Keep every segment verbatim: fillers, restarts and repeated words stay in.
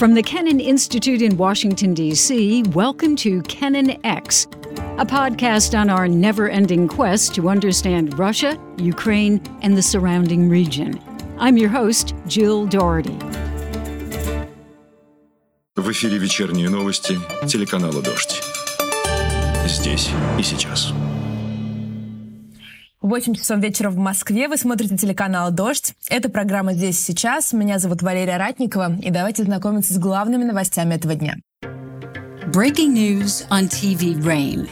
From the Kennan Institute in Washington, D C, welcome to Kennan X, a podcast on our never-ending quest to understand Russia, Ukraine, and the surrounding region. I'm your host, Jill Dougherty. В эфире вечерние новости телеканала «Дождь». Здесь и сейчас. восемь часов вечера в Москве. Вы смотрите телеканал «Дождь». Это программа «Здесь и сейчас». Меня зовут Валерия Ратникова. И давайте знакомиться с главными новостями этого дня. Breaking news on T V Rain.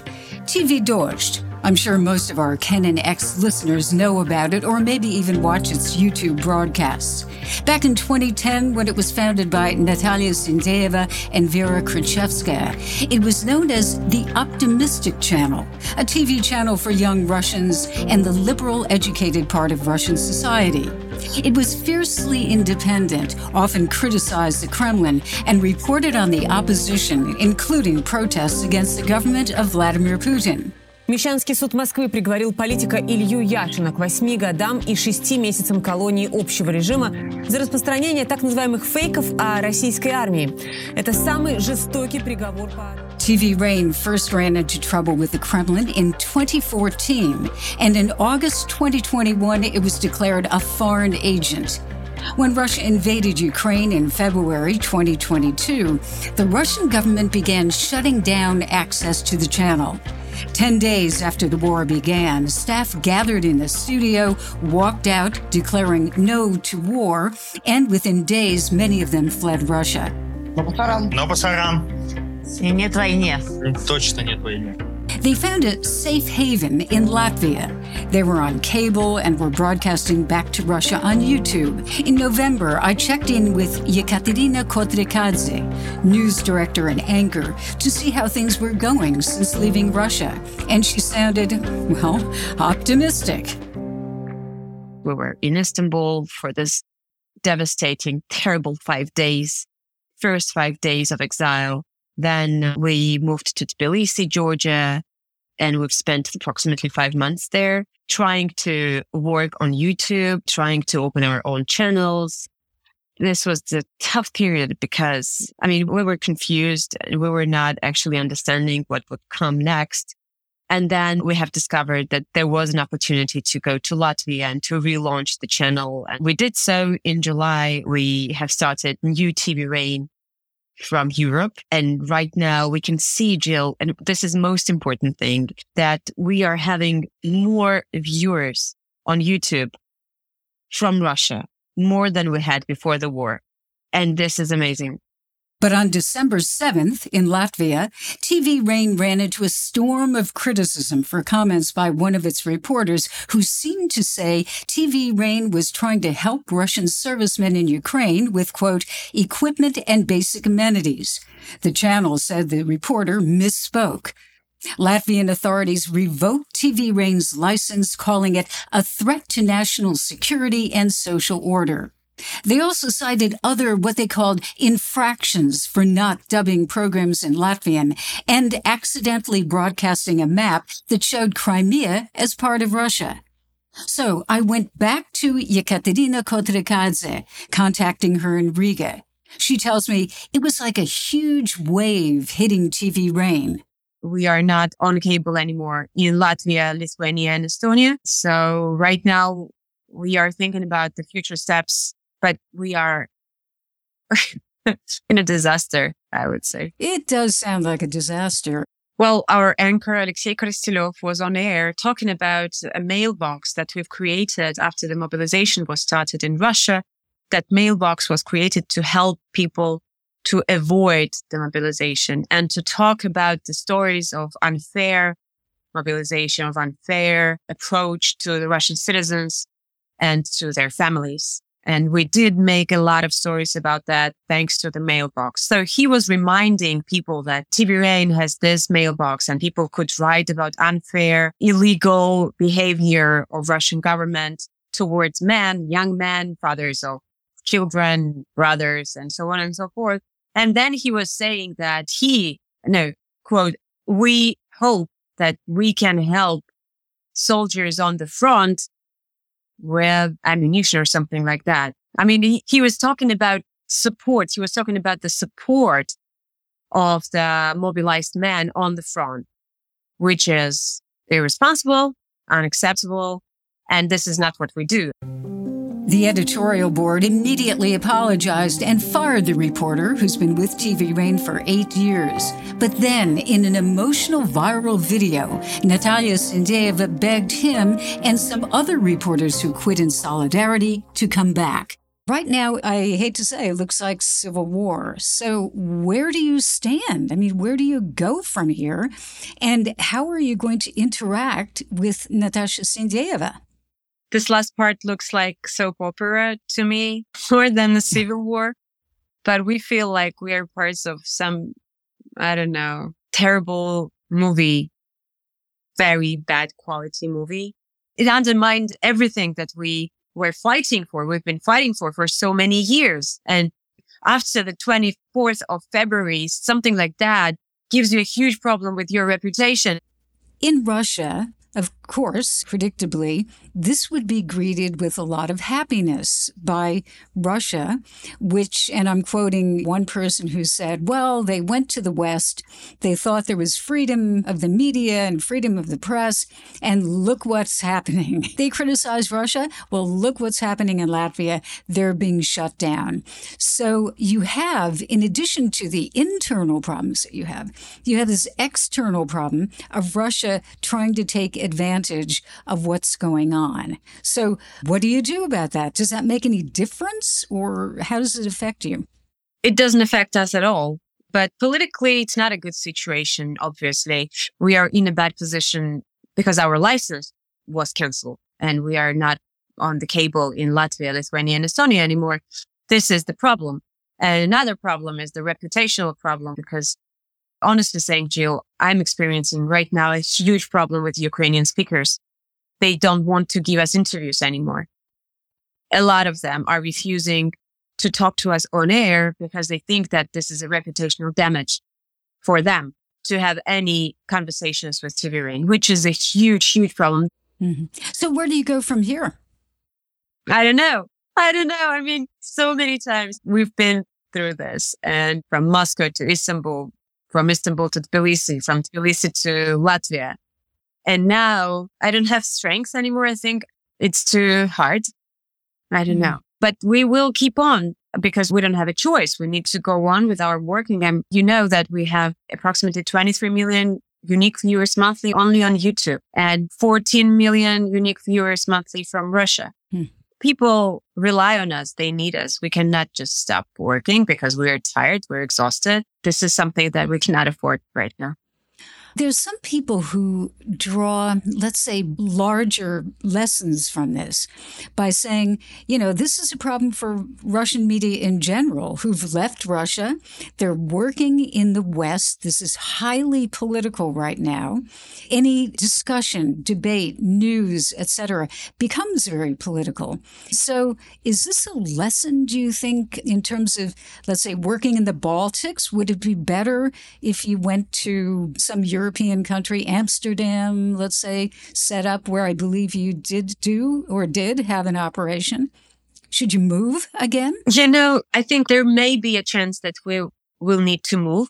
T V «Дождь». I'm sure most of our Kennan X listeners know about it or maybe even watch its YouTube broadcasts. Back in twenty ten, when it was founded by Natalia Sindeyeva and Vera Khrushchevska, it was known as the Optimistic Channel, a T V channel for young Russians and the liberal, educated part of Russian society. It was fiercely independent, often criticized the Kremlin, and reported on the opposition, including protests against the government of Vladimir Putin. Мещанский суд Москвы приговорил политика Илью Яшина к восьми годам и шести месяцам колонии общего режима за распространение так называемых фейков о российской армии. Это самый жестокий приговор по... T V Rain first ran into trouble with the Kremlin in twenty fourteen, and in August twenty twenty-one, it was declared a foreign agent. When Russia invaded Ukraine in February twenty twenty-two, the Russian government began shutting down access to the channel. Ten days after the war began, staff gathered in the studio, walked out, declaring no to war, and within days, many of them fled Russia. No pasaran. No pasaran. Нет войны. Точно нет войны. They found a safe haven in Latvia. They were on cable and were broadcasting back to Russia on YouTube. In November, I checked in with Yekaterina Kotrikadze, news director and anchor, to see how things were going since leaving Russia. And she sounded, well, optimistic. We were in Istanbul for this devastating, terrible five days, first five days of exile. Then we moved to Tbilisi, Georgia, and we've spent approximately five months there trying to work on YouTube, trying to open our own channels. This was a tough period because, I mean, we were confused. We were not actually understanding what would come next. And then we have discovered that there was an opportunity to go to Latvia and to relaunch the channel. And we did so in July. We have started new T V Rain from Europe. And right now we can see, Jill, and this is the most important thing, that we are having more viewers on YouTube from Russia, more than we had before the war. And this is amazing. But on December seventh in Latvia, T V Rain ran into a storm of criticism for comments by one of its reporters who seemed to say T V Rain was trying to help Russian servicemen in Ukraine with, quote, equipment and basic amenities. The channel said the reporter misspoke. Latvian authorities revoked T V Rain's license, calling it a threat to national security and social order. They also cited other what they called infractions for not dubbing programs in Latvian and accidentally broadcasting a map that showed Crimea as part of Russia. So I went back to Yekaterina Kotrikadze, contacting her in Riga. She tells me it was like a huge wave hitting T V Rain. We are not on cable anymore in Latvia, Lithuania, and Estonia. So right now we are thinking about the future steps. But we are in a disaster, I would say. It does sound like a disaster. Well, our anchor, Alexei Krestilov, was on air talking about a mailbox that we've created after the mobilization was started in Russia. That mailbox was created to help people to avoid the mobilization and to talk about the stories of unfair mobilization, of unfair approach to the Russian citizens and to their families. And we did make a lot of stories about that thanks to the mailbox. So he was reminding people that T V Rain has this mailbox and people could write about unfair, illegal behavior of Russian government towards men, young men, fathers of children, brothers, and so on and so forth. And then he was saying that he, no, quote, we hope that we can help soldiers on the front with ammunition or something like that. I mean, he, he was talking about support. He was talking about the support of the mobilized men on the front, which is irresponsible, unacceptable, and this is not what we do. The editorial board immediately apologized and fired the reporter who's been with T V Rain for eight years. But then, in an emotional viral video, Natalia Sindeyeva begged him and some other reporters who quit in solidarity to come back. Right now, I hate to say, it looks like civil war. So where do you stand? I mean, where do you go from here? And how are you going to interact with Natasha Sindeyeva? This last part looks like soap opera to me, more than the civil war. But we feel like we are parts of some, I don't know, terrible movie, very bad quality movie. It undermined everything that we were fighting for, we've been fighting for for so many years. And after the twenty-fourth of February, something like that gives you a huge problem with your reputation. In Russia, of course, predictably, this would be greeted with a lot of happiness by Russia, which, and I'm quoting one person who said, well, they went to the West, they thought there was freedom of the media and freedom of the press, and look what's happening. They criticized Russia. Well, look what's happening in Latvia. They're being shut down. So you have, in addition to the internal problems that you have, you have this external problem of Russia trying to take advantage of what's going on. So what do you do about that? Does that make any difference, or how does it affect you? It doesn't affect us at all. But politically, it's not a good situation, obviously. We are in a bad position because our license was canceled and we are not on the cable in Latvia, Lithuania, and Estonia anymore. This is the problem. And another problem is the reputational problem, because honestly saying, Jill, I'm experiencing right now a huge problem with Ukrainian speakers. They don't want to give us interviews anymore. A lot of them are refusing to talk to us on air because they think that this is a reputational damage for them to have any conversations with T V Rain, which is a huge, huge problem. Mm-hmm. So where do you go from here? I don't know. I don't know. I mean, so many times we've been through this, and from Moscow to Istanbul, from Istanbul to Tbilisi, from Tbilisi to Latvia. And now I don't have strength anymore. I think it's too hard. I don't know. But we will keep on because we don't have a choice. We need to go on with our work. And you know that we have approximately twenty-three million unique viewers monthly only on YouTube, and fourteen million unique viewers monthly from Russia. Hmm. People rely on us. They need us. We cannot just stop working because we are tired. We're exhausted. This is something that we cannot afford right now. There's some people who draw, let's say, larger lessons from this by saying, you know, this is a problem for Russian media in general, who've left Russia. They're working in the West. This is highly political right now. Any discussion, debate, news, et cetera, becomes very political. So is this a lesson, do you think, in terms of, let's say, working in the Baltics? Would it be better if you went to some European European country, Amsterdam, let's say, set up where I believe you did do or did have an operation? Should you move again? You know, I think there may be a chance that we will need to move.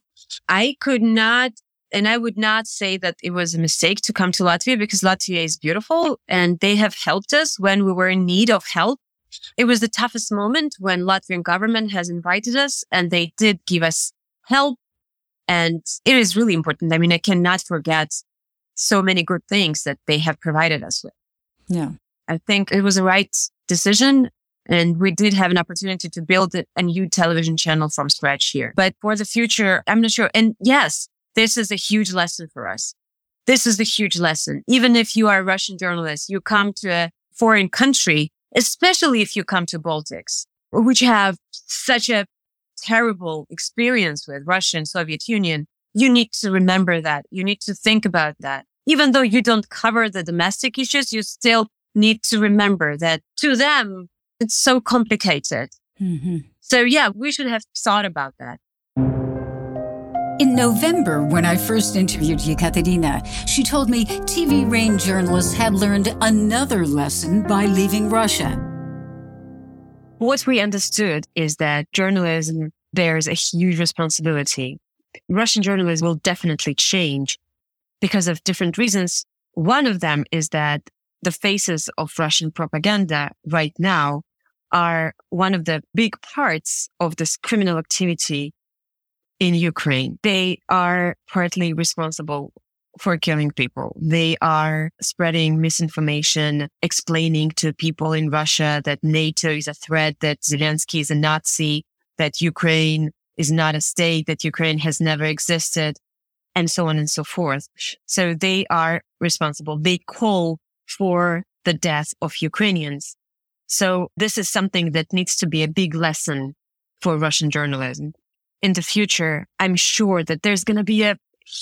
I could not, and I would not say that it was a mistake to come to Latvia, because Latvia is beautiful and they have helped us when we were in need of help. It was the toughest moment when Latvian government has invited us, and they did give us help. And it is really important. I mean, I cannot forget so many good things that they have provided us with. Yeah. I think it was the right decision. And we did have an opportunity to build a new television channel from scratch here. But for the future, I'm not sure. And yes, this is a huge lesson for us. This is a huge lesson. Even if you are a Russian journalist, you come to a foreign country, especially if you come to Baltics, which have such a terrible experience with Russia and Soviet Union, you need to remember that. You need to think about that. Even though you don't cover the domestic issues, you still need to remember that to them, it's so complicated. Mm-hmm. So yeah, we should have thought about that. In November, when I first interviewed Yekaterina, she told me T V Rain journalists had learned another lesson by leaving Russia. what we understood is that journalism bears a huge responsibility. Russian journalism will definitely change because of different reasons. One of them is that the faces of Russian propaganda right now are one of the big parts of this criminal activity in Ukraine. They are partly responsible for killing people. They are spreading misinformation, explaining to people in Russia that NATO is a threat, that Zelensky is a Nazi, that Ukraine is not a state, that Ukraine has never existed, and so on and so forth. So they are responsible. They call for the death of Ukrainians. So this is something that needs to be a big lesson for Russian journalism. In the future, I'm sure that there's going to be a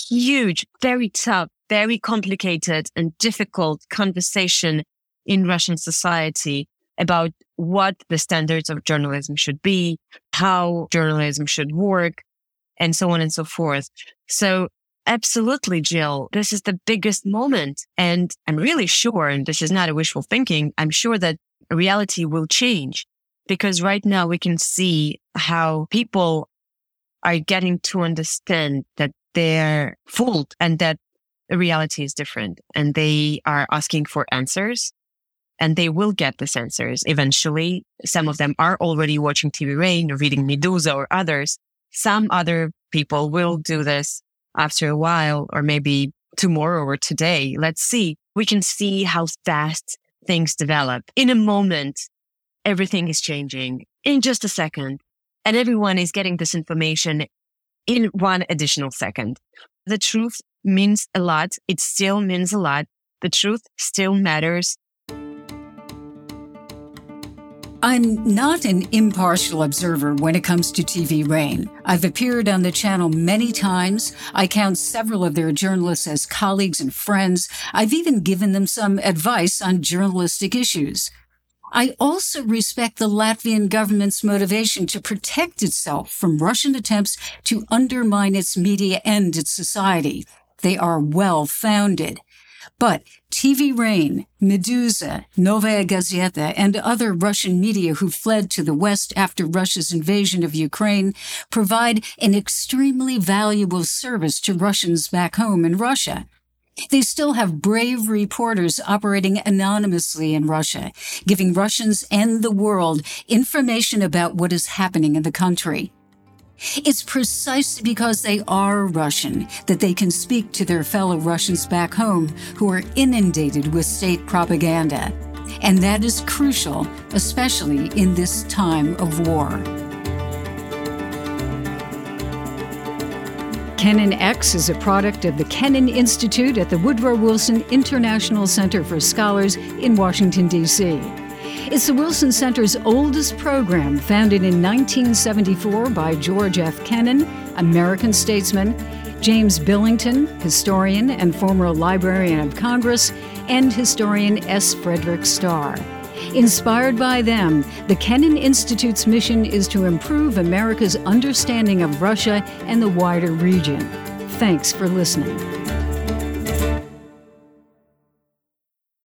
huge, very tough, very complicated and difficult conversation in Russian society about what the standards of journalism should be, how journalism should work, and so on and so forth. So absolutely, Jill, this is the biggest moment. And I'm really sure, and this is not a wishful thinking, I'm sure that reality will change, because right now we can see how people are getting to understand that they're fooled and that reality is different, and they are asking for answers. And they will get the answers eventually. Some of them are already watching T V Rain or reading Meduza or others. Some other people will do this after a while, or maybe tomorrow or today. Let's see. We can see how fast things develop. In a moment, everything is changing in just a second. And everyone is getting this information in one additional second. The truth means a lot. It still means a lot. The truth still matters. I'm not an impartial observer when it comes to T V Rain. I've appeared on the channel many times. I count several of their journalists as colleagues and friends. I've even given them some advice on journalistic issues. I also respect the Latvian government's motivation to protect itself from Russian attempts to undermine its media and its society. They are well-founded. But T V Rain, Meduza, Novaya Gazeta, and other Russian media who fled to the West after Russia's invasion of Ukraine provide an extremely valuable service to Russians back home in Russia. They still have brave reporters operating anonymously in Russia, giving Russians and the world information about what is happening in the country. It's precisely because they are Russian that they can speak to their fellow Russians back home who are inundated with state propaganda. And that is crucial, especially in this time of war. Kennan X is a product of the Kennan Institute at the Woodrow Wilson International Center for Scholars in Washington, D C It's the Wilson Center's oldest program, founded in nineteen seventy-four by George F. Kennan, American statesman, James Billington, historian and former Librarian of Congress, and historian S. Frederick Starr. Inspired by them, the Kennan Institute's mission is to improve America's understanding of Russia and the wider region. Thanks for listening.